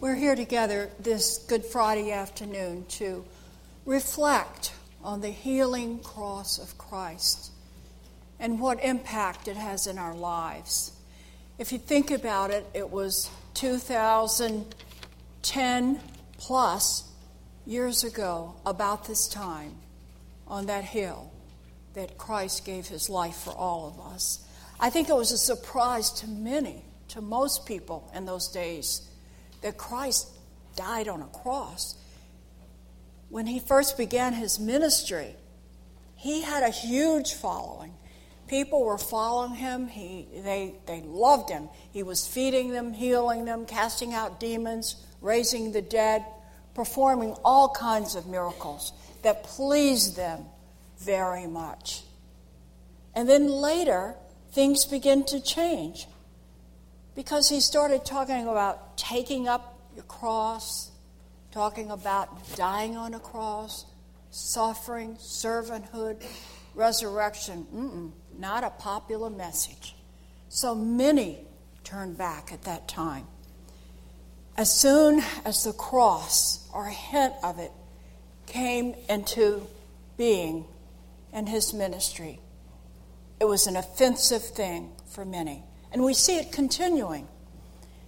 We're here together this Good Friday afternoon to reflect on the healing cross of Christ and what impact it has in our lives. If you think about it, it was 2010 plus years ago, about this time, on that hill, that Christ gave his life for all of us. I think it was a surprise to many, to most people in those days, that Christ died on a cross. When he first began his ministry, he had a huge following. People were following him. They loved him. He was feeding them, healing them, casting out demons, raising the dead, performing all kinds of miracles that pleased them very much. And then later, things began to change, because he started talking about taking up your cross, talking about dying on a cross, suffering, servanthood, resurrection. Not a popular message. So many turned back at that time. As soon as the cross, or a hint of it, came into being in his ministry, it was an offensive thing for many. And we see it continuing.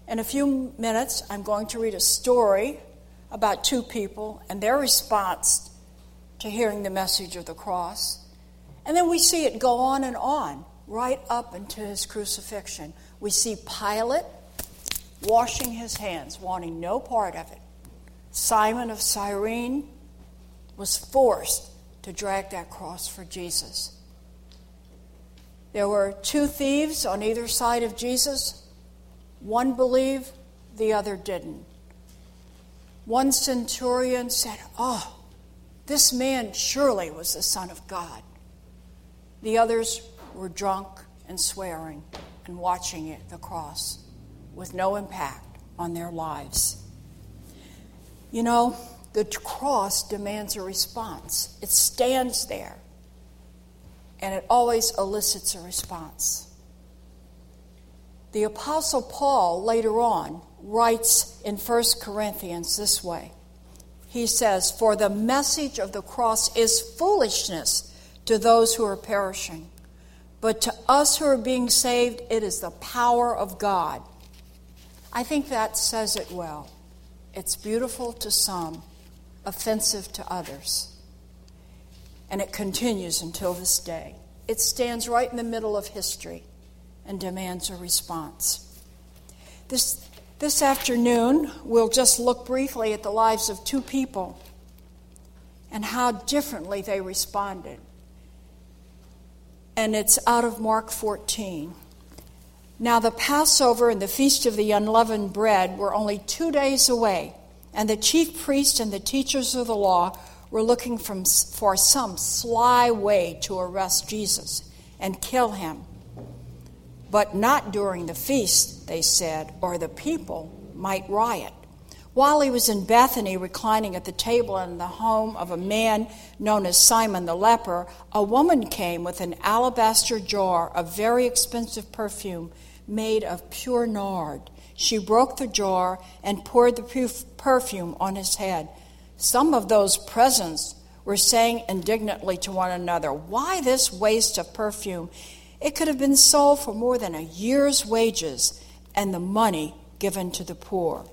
In a few minutes, I'm going to read a story about two people and their response to hearing the message of the cross. And then we see it go on and on, right up into his crucifixion. We see Pilate washing his hands, wanting no part of it. Simon of Cyrene was forced to drag that cross for Jesus. There were two thieves on either side of Jesus. One believed, the other didn't. One centurion said, "Oh, this man surely was the Son of God." The others were drunk and swearing and watching it, the cross, with no impact on their lives. You know, the cross demands a response. It stands there, and it always elicits a response. The Apostle Paul, later on, writes in 1 Corinthians this way. He says, "For the message of the cross is foolishness to those who are perishing, but to us who are being saved, it is the power of God." I think that says it well. It's beautiful to some, offensive to others. And it continues until this day. It stands right in the middle of history and demands a response. This afternoon, we'll just look briefly at the lives of two people and how differently they responded. And it's out of Mark 14. Now the Passover and the Feast of the Unleavened Bread were only 2 days away, and the chief priests and the teachers of the law were looking for some sly way to arrest Jesus and kill him. "But not during the feast," they said, "or the people might riot." While he was in Bethany, reclining at the table in the home of a man known as Simon the leper, a woman came with an alabaster jar of very expensive perfume made of pure nard. She broke the jar and poured the perfume on his head. Some of those present were saying indignantly to one another, "Why this waste of perfume? It could have been sold for more than a year's wages and the money given to the poor."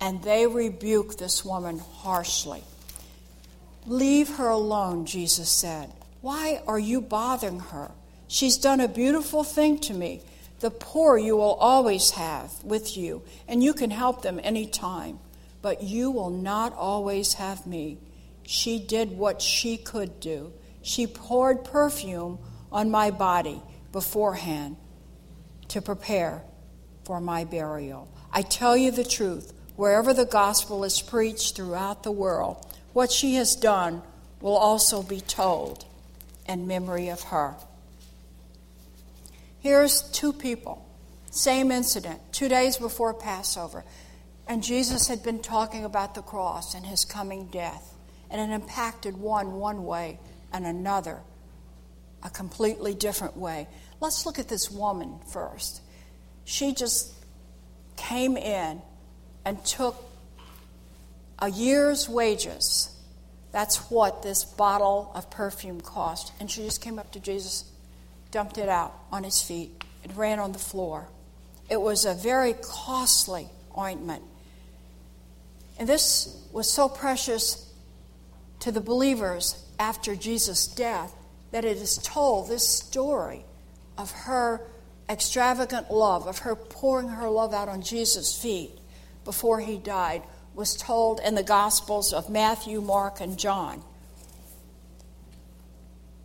And they rebuked this woman harshly. "Leave her alone," Jesus said. "Why are you bothering her? She's done a beautiful thing to me. The poor you will always have with you, and you can help them any time. But you will not always have me. She did what she could do. She poured perfume on my body beforehand to prepare for my burial. I tell you the truth, wherever the gospel is preached throughout the world, what she has done will also be told in memory of her." Here's two people, same incident, 2 days before Passover. And Jesus had been talking about the cross and his coming death, and it impacted one way and another a completely different way. Let's look at this woman first. She just came in and took A year's wages. That's what this bottle of perfume cost. And she just came up to Jesus, dumped it out on his feet. It ran on the floor. It was a very costly ointment. And this was so precious to the believers after Jesus' death that it is told, this story of her extravagant love, of her pouring her love out on Jesus' feet before he died, was told in the Gospels of Matthew, Mark, and John.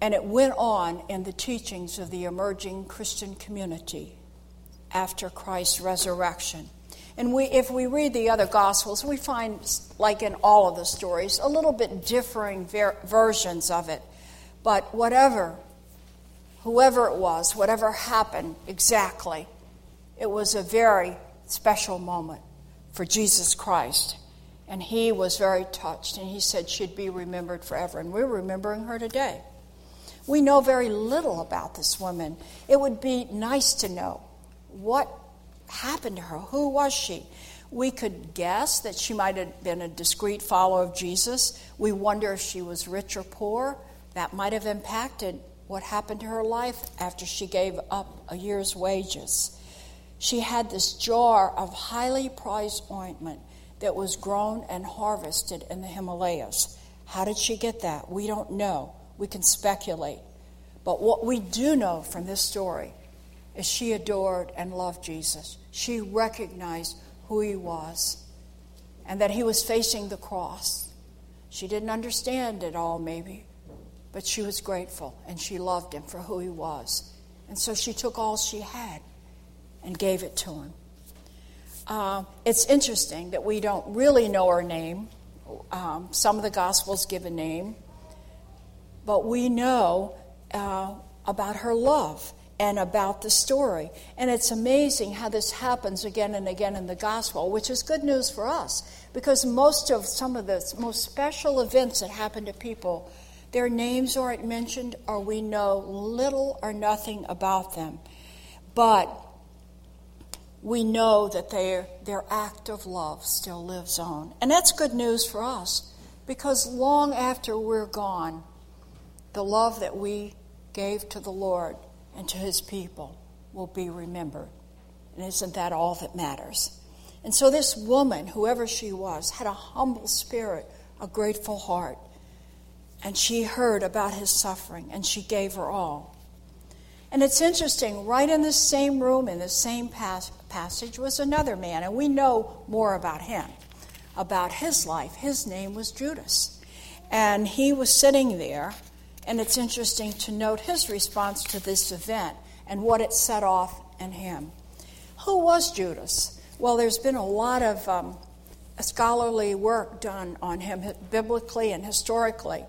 And it went on in the teachings of the emerging Christian community after Christ's resurrection. And if we read the other Gospels, we find, like in all of the stories, a little bit differing versions of it. But whoever it was, whatever happened exactly, it was a very special moment for Jesus Christ. And he was very touched, and he said she'd be remembered forever. And we're remembering her today. We know very little about this woman. It would be nice to know what happened to her. Who was she? We could guess that she might have been a discreet follower of Jesus. We wonder if she was rich or poor. That might have impacted what happened to her life after she gave up a year's wages. She had this jar of highly prized ointment that was grown and harvested in the Himalayas. How did she get that? We don't know. We can speculate. But what we do know from this story is she adored and loved Jesus. She recognized who he was and that he was facing the cross. She didn't understand it all, maybe, but she was grateful and she loved him for who he was. And so she took all she had and gave it to him. It's interesting that we don't really know her name. Some of the Gospels give a name, but we know about her love and about the story. And it's amazing how this happens again and again in the gospel, which is good news for us, because some of the most special events that happen to people, their names aren't mentioned, or we know little or nothing about them. But we know that their act of love still lives on. And that's good news for us, because long after we're gone, the love that we gave to the Lord and to his people will be remembered. And isn't that all that matters? And so this woman, whoever she was, had a humble spirit, a grateful heart. And she heard about his suffering, and she gave her all. And it's interesting, right in the same room, in the same passage, was another man. And we know more about him, about his life. His name was Judas. And he was sitting there. And it's interesting to note his response to this event and what it set off in him. Who was Judas? Well, there's been a lot of scholarly work done on him, biblically and historically.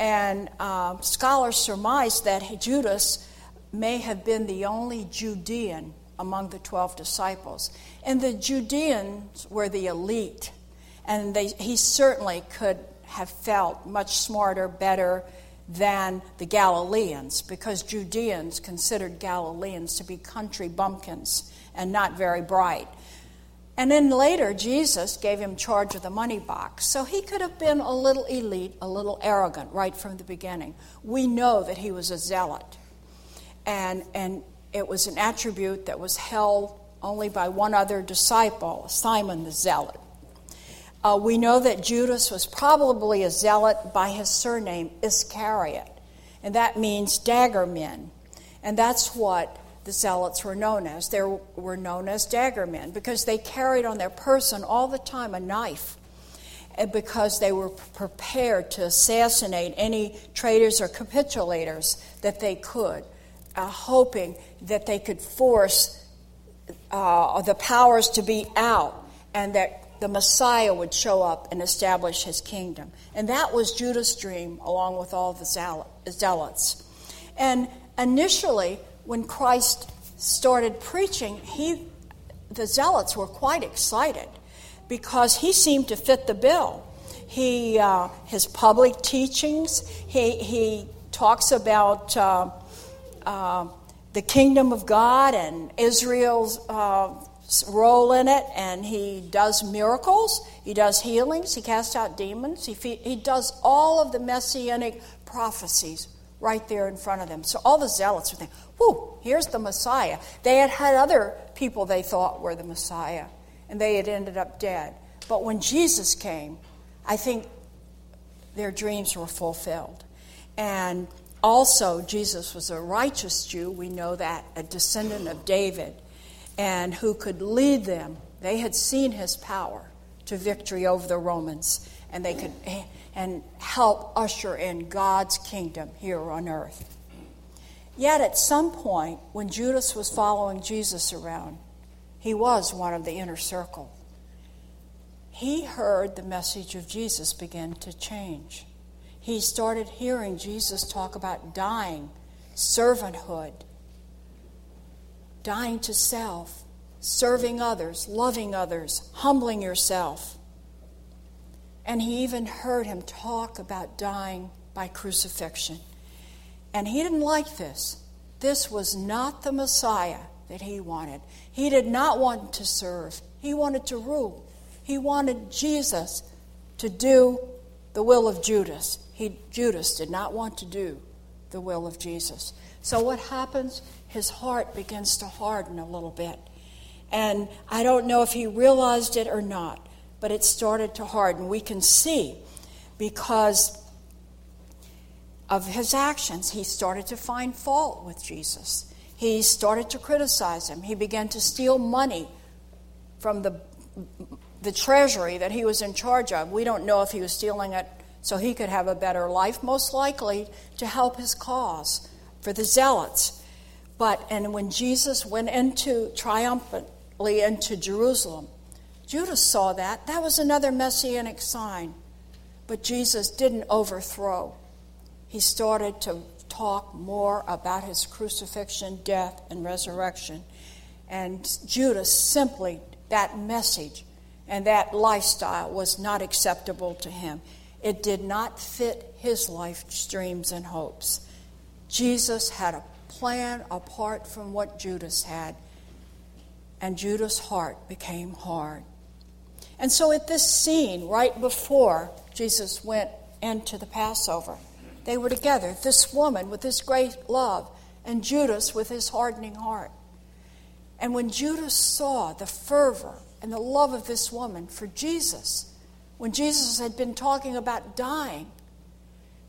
And scholars surmise that Judas may have been the only Judean among the 12 disciples. And the Judeans were the elite. And he certainly could have felt much smarter, better than the Galileans, because Judeans considered Galileans to be country bumpkins and not very bright. And then later, Jesus gave him charge of the money box. So he could have been a little elite, a little arrogant right from the beginning. We know that he was a zealot. And it was an attribute that was held only by one other disciple, Simon the Zealot. We know that Judas was probably a zealot by his surname, Iscariot. And that means dagger men. And that's what the zealots were known as. They were known as dagger men because they carried on their person all the time a knife, and because they were prepared to assassinate any traitors or capitulators that they could, hoping that they could force the powers to be out and that the Messiah would show up and establish his kingdom. And that was Judas' dream, along with all the zealots. And initially, when Christ started preaching, the zealots were quite excited because he seemed to fit the bill. His public teachings, he talks about the kingdom of God and Israel's role in it, and he does miracles, he does healings, he casts out demons, he does all of the messianic prophecies right there in front of them. So all the zealots were thinking, whoo, here's the Messiah. They had had other people they thought were the Messiah, and they had ended up dead. But when Jesus came, I think their dreams were fulfilled. And also, Jesus was a righteous Jew, we know that, a descendant of David, and who could lead them. They had seen his power to victory over the Romans, and they could and help usher in God's kingdom here on earth. Yet at some point, when Judas was following Jesus around, he was one of the inner circle. He heard the message of Jesus begin to change. He started hearing Jesus talk about dying, servanthood, dying to self, serving others, loving others, humbling yourself. And he even heard him talk about dying by crucifixion. And he didn't like this. This was not the Messiah that he wanted. He did not want to serve. He wanted to rule. He wanted Jesus to do the will of Judas. Judas did not want to do the will of Jesus. So what happens? His heart begins to harden a little bit. And I don't know if he realized it or not, but it started to harden. We can see because of his actions, he started to find fault with Jesus. He started to criticize him. He began to steal money from the treasury that he was in charge of. We don't know if he was stealing it so he could have a better life, most likely to help his cause for the zealots. And when Jesus went triumphantly into Jerusalem, Judas saw that. That was another messianic sign. But Jesus didn't overthrow. He started to talk more about his crucifixion, death, and resurrection. And Judas simply, that message and that lifestyle was not acceptable to him. It did not fit his life's dreams and hopes. Jesus had a plan apart from what Judas had, and Judas' heart became hard. And so at this scene, right before Jesus went into the Passover, they were together, this woman with this great love, and Judas with his hardening heart. And when Judas saw the fervor and the love of this woman for Jesus, when Jesus had been talking about dying,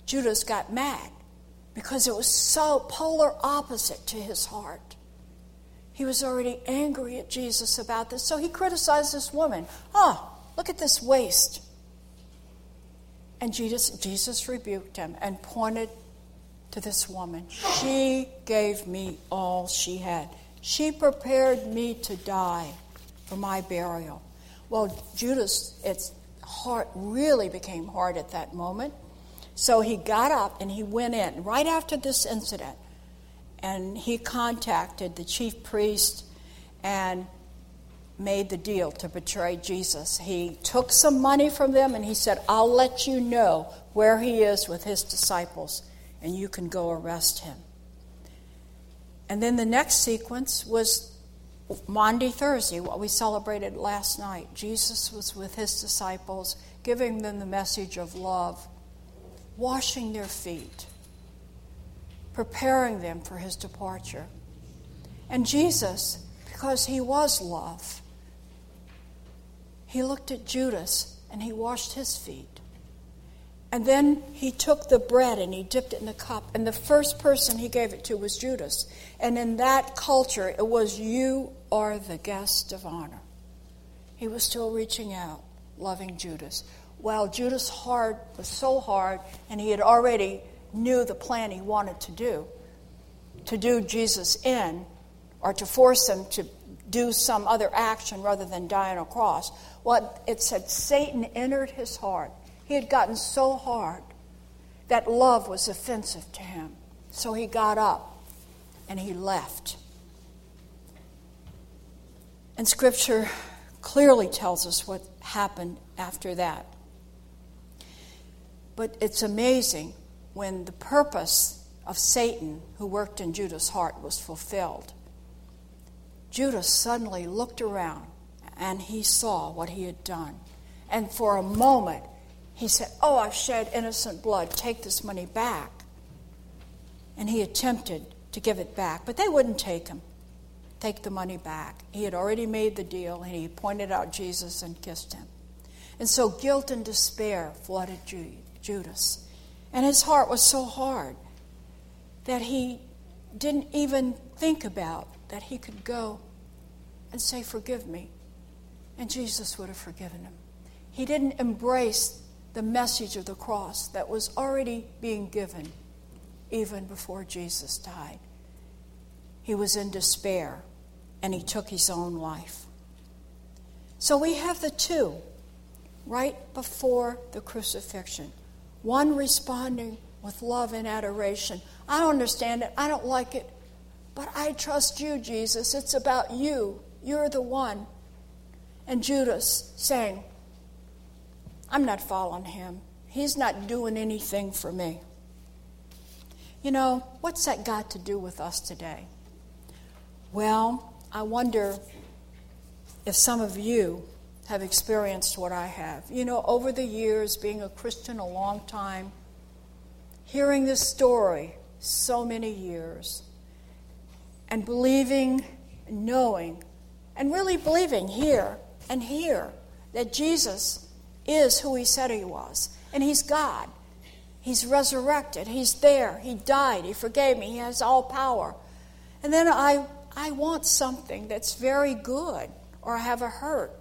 Judas got mad, because it was so polar opposite to his heart. He was already angry at Jesus about this, so he criticized this woman. Oh, look at this waste. And Jesus rebuked him and pointed to this woman. She gave me all she had. She prepared me to die for my burial. Well, Judas' heart really became hard at that moment. So he got up and he went in right after this incident. And he contacted the chief priest and made the deal to betray Jesus. He took some money from them and he said, I'll let you know where he is with his disciples and you can go arrest him. And then the next sequence was Maundy Thursday, what we celebrated last night. Jesus was with his disciples, giving them the message of love, washing their feet, preparing them for his departure. And Jesus, because he was love, he looked at Judas and he washed his feet. And then he took the bread and he dipped it in the cup. And the first person he gave it to was Judas. And in that culture, it was, you are the guest of honor. He was still reaching out, loving Judas. Well, Judas' heart was so hard, and he had already knew the plan he wanted to do Jesus in, or to force him to do some other action rather than die on a cross. Well, it said Satan entered his heart. He had gotten so hard that love was offensive to him. So he got up, and he left. And Scripture clearly tells us what happened after that. But it's amazing when the purpose of Satan, who worked in Judas' heart, was fulfilled. Judas suddenly looked around and he saw what he had done. And for a moment, he said, "Oh, I've shed innocent blood. Take this money back." And he attempted to give it back, but they wouldn't take the money back. He had already made the deal, and he pointed out Jesus and kissed him. And so guilt and despair flooded Judas. And his heart was so hard that he didn't even think about that he could go and say, "Forgive me." And Jesus would have forgiven him. He didn't embrace the message of the cross that was already being given even before Jesus died. He was in despair, and he took his own life. So we have the two right before the crucifixion. One responding with love and adoration. "I don't understand it. I don't like it. But I trust you, Jesus. It's about you. You're the one." And Judas saying, "I'm not following him. He's not doing anything for me." You know, what's that got to do with us today? Well, I wonder if some of you have experienced what I have. You know, over the years, being a Christian a long time, hearing this story so many years, and believing, knowing, and really believing here that Jesus is who he said he was, and he's God. He's resurrected. He's there. He died. He forgave me. He has all power. And then I want something that's very good, or I have a hurt,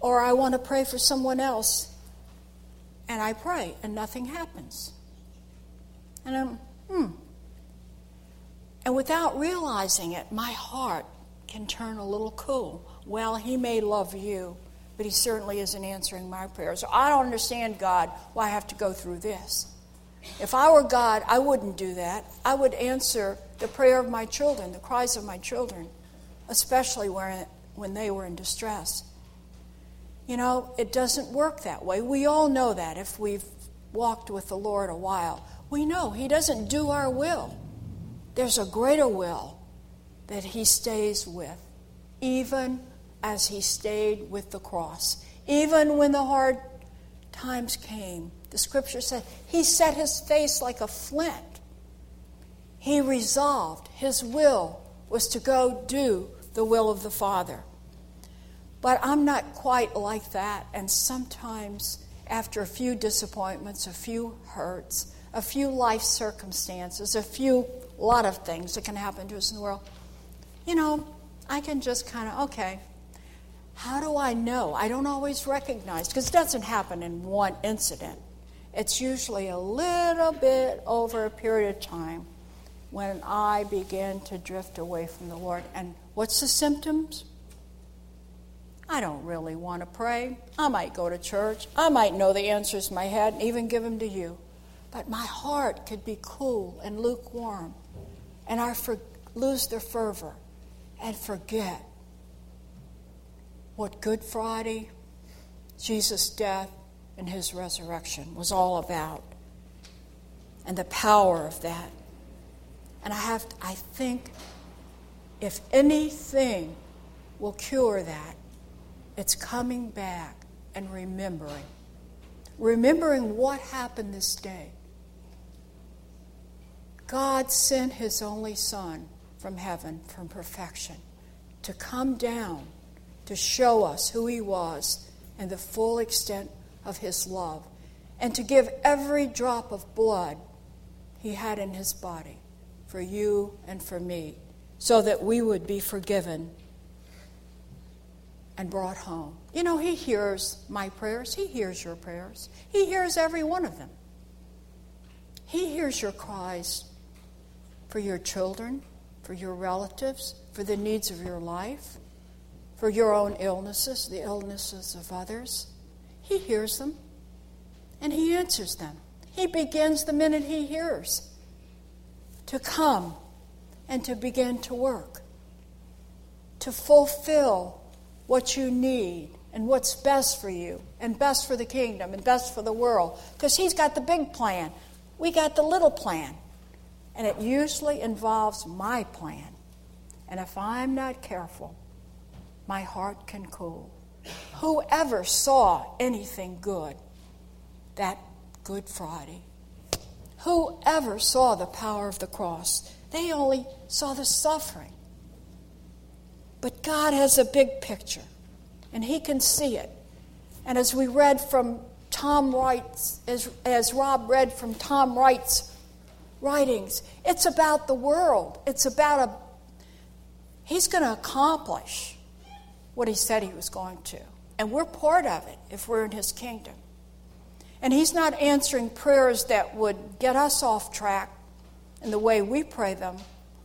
or I want to pray for someone else, and I pray, and nothing happens. And And without realizing it, my heart can turn a little cool. Well, he may love you, but he certainly isn't answering my prayers. I don't understand, God, why I have to go through this. If I were God, I wouldn't do that. I would answer the prayer of my children, the cries of my children, especially when they were in distress. You know, it doesn't work that way. We all know that if we've walked with the Lord a while. We know he doesn't do our will. There's a greater will that he stays with, even as he stayed with the cross. Even when the hard times came, the scripture said, he set his face like a flint. He resolved his will was to go do the will of the Father. But I'm not quite like that, and sometimes after a few disappointments, a few hurts, a few life circumstances, a lot of things that can happen to us in the world, you know, I can just kind of, okay, how do I know? I don't always recognize, because it doesn't happen in one incident. It's usually a little bit over a period of time when I began to drift away from the Lord. And what's the symptoms? I don't really want to pray. I might go to church. I might know the answers in my head and even give them to you. But my heart could be cool and lukewarm, and I lose their fervor and forget what Good Friday, Jesus' death, and his resurrection was all about, and the power of that. And I think if anything will cure that, it's coming back and remembering. Remembering what happened this day. God sent his only Son from heaven, from perfection, to come down to show us who he was and the full extent of his love, and to give every drop of blood he had in his body for you and for me, so that we would be forgiven and brought home. You know, he hears my prayers. He hears your prayers. He hears every one of them. He hears your cries for your children, for your relatives, for the needs of your life, for your own illnesses, the illnesses of others. He hears them, and he answers them. He begins the minute he hears to come and to begin to work, to fulfill what you need and what's best for you and best for the kingdom and best for the world. Because he's got the big plan. We got the little plan. And it usually involves my plan. And if I'm not careful, my heart can cool. Whoever saw anything good that Good Friday? Whoever saw the power of the cross? They only saw the suffering. But God has a big picture, and He can see it. And as we read from Tom Wright's, as Rob read from Tom Wright's writings, it's about the world. It's about He's going to accomplish what He said He was going to. And we're part of it if we're in His kingdom. And He's not answering prayers that would get us off track in the way we pray them,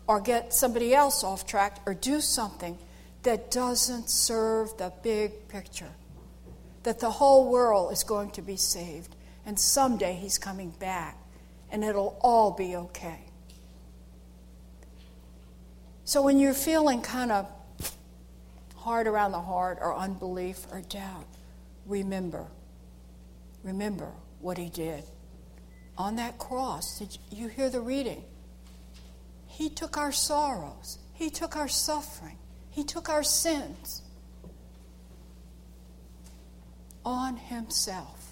or get somebody else off track, or do something that doesn't serve the big picture, that the whole world is going to be saved, and someday He's coming back, and it'll all be okay. So when you're feeling kind of hard around the heart, or unbelief, or doubt, remember what He did. On that cross, did you hear the reading? He took our sorrows. He took our suffering. He took our sins on Himself.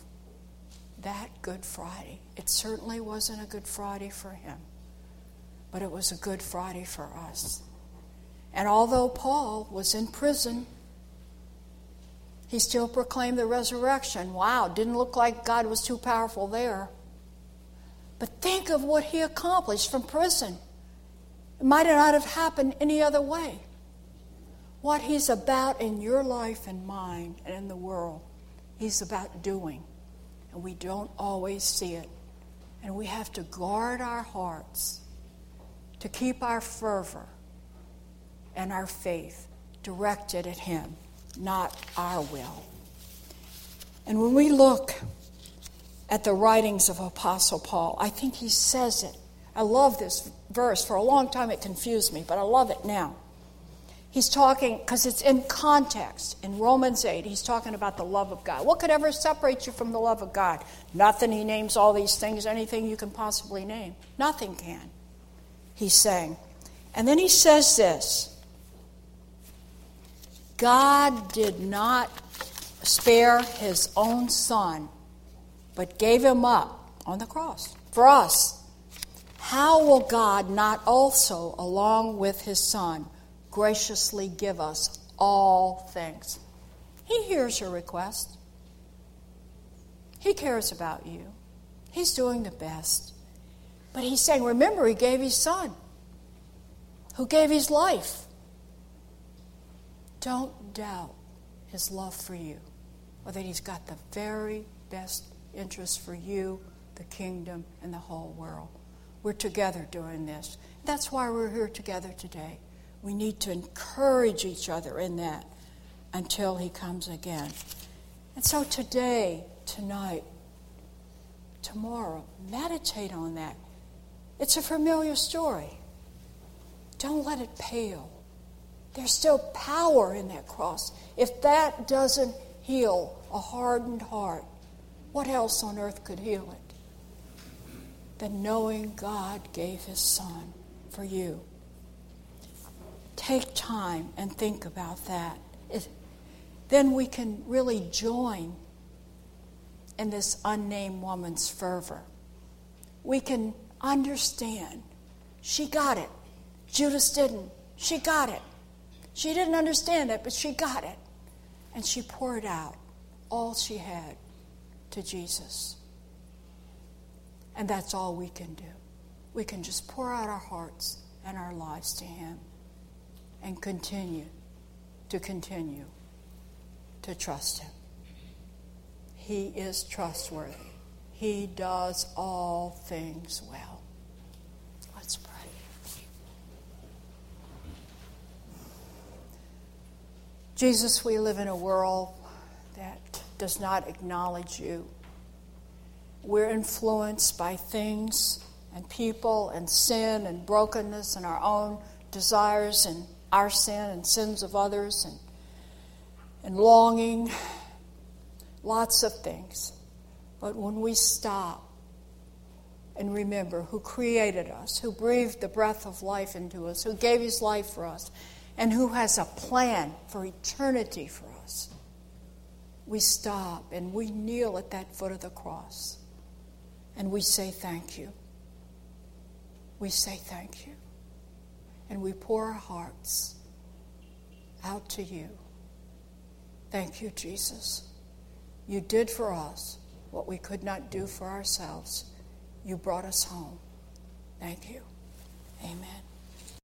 That Good Friday. It certainly wasn't a Good Friday for Him, but it was a Good Friday for us. And although Paul was in prison, he still proclaimed the resurrection. Wow, didn't look like God was too powerful there. But think of what he accomplished from prison. It might not have happened any other way. What He's about in your life and mine and in the world, He's about doing. And we don't always see it. And we have to guard our hearts to keep our fervor and our faith directed at Him, not our will. And when we look at the writings of Apostle Paul, I think he says it. I love this verse. For a long time it confused me, but I love it now. He's talking, because it's in context. In Romans 8, he's talking about the love of God. What could ever separate you from the love of God? Nothing. He names all these things, anything you can possibly name. Nothing can, he's saying. And then he says this, God did not spare His own Son, but gave Him up on the cross for us. How will God not also, along with His Son, graciously give us all things? He hears your request. He cares about you. He's doing the best. But He's saying, remember, He gave His Son, who gave His life. Don't doubt His love for you, or that He's got the very best interest for you, the kingdom, and the whole world. We're together doing this. That's why we're here together today. We need to encourage each other in that until He comes again. And so today, tonight, tomorrow, meditate on that. It's a familiar story. Don't let it pale. There's still power in that cross. If that doesn't heal a hardened heart, what else on earth could heal it? Than knowing God gave His Son for you. Take time and think about that. Then we can really join in this unnamed woman's fervor. We can understand. She got it. Judas didn't. She got it. She didn't understand it, but she got it. And she poured out all she had to Jesus. And that's all we can do. We can just pour out our hearts and our lives to Him and continue to trust Him. He is trustworthy. He does all things well. Let's pray. Jesus, we live in a world that does not acknowledge You. We're influenced by things and people and sin and brokenness and our own desires and our sin and sins of others and longing, lots of things. But when we stop and remember who created us, who breathed the breath of life into us, who gave his life for us, and who has a plan for eternity for us. We stop and we kneel at that foot of the cross and we say thank you. We say thank you. And we pour our hearts out to you. Thank you, Jesus. You did for us what we could not do for ourselves. You brought us home. Thank you. Amen.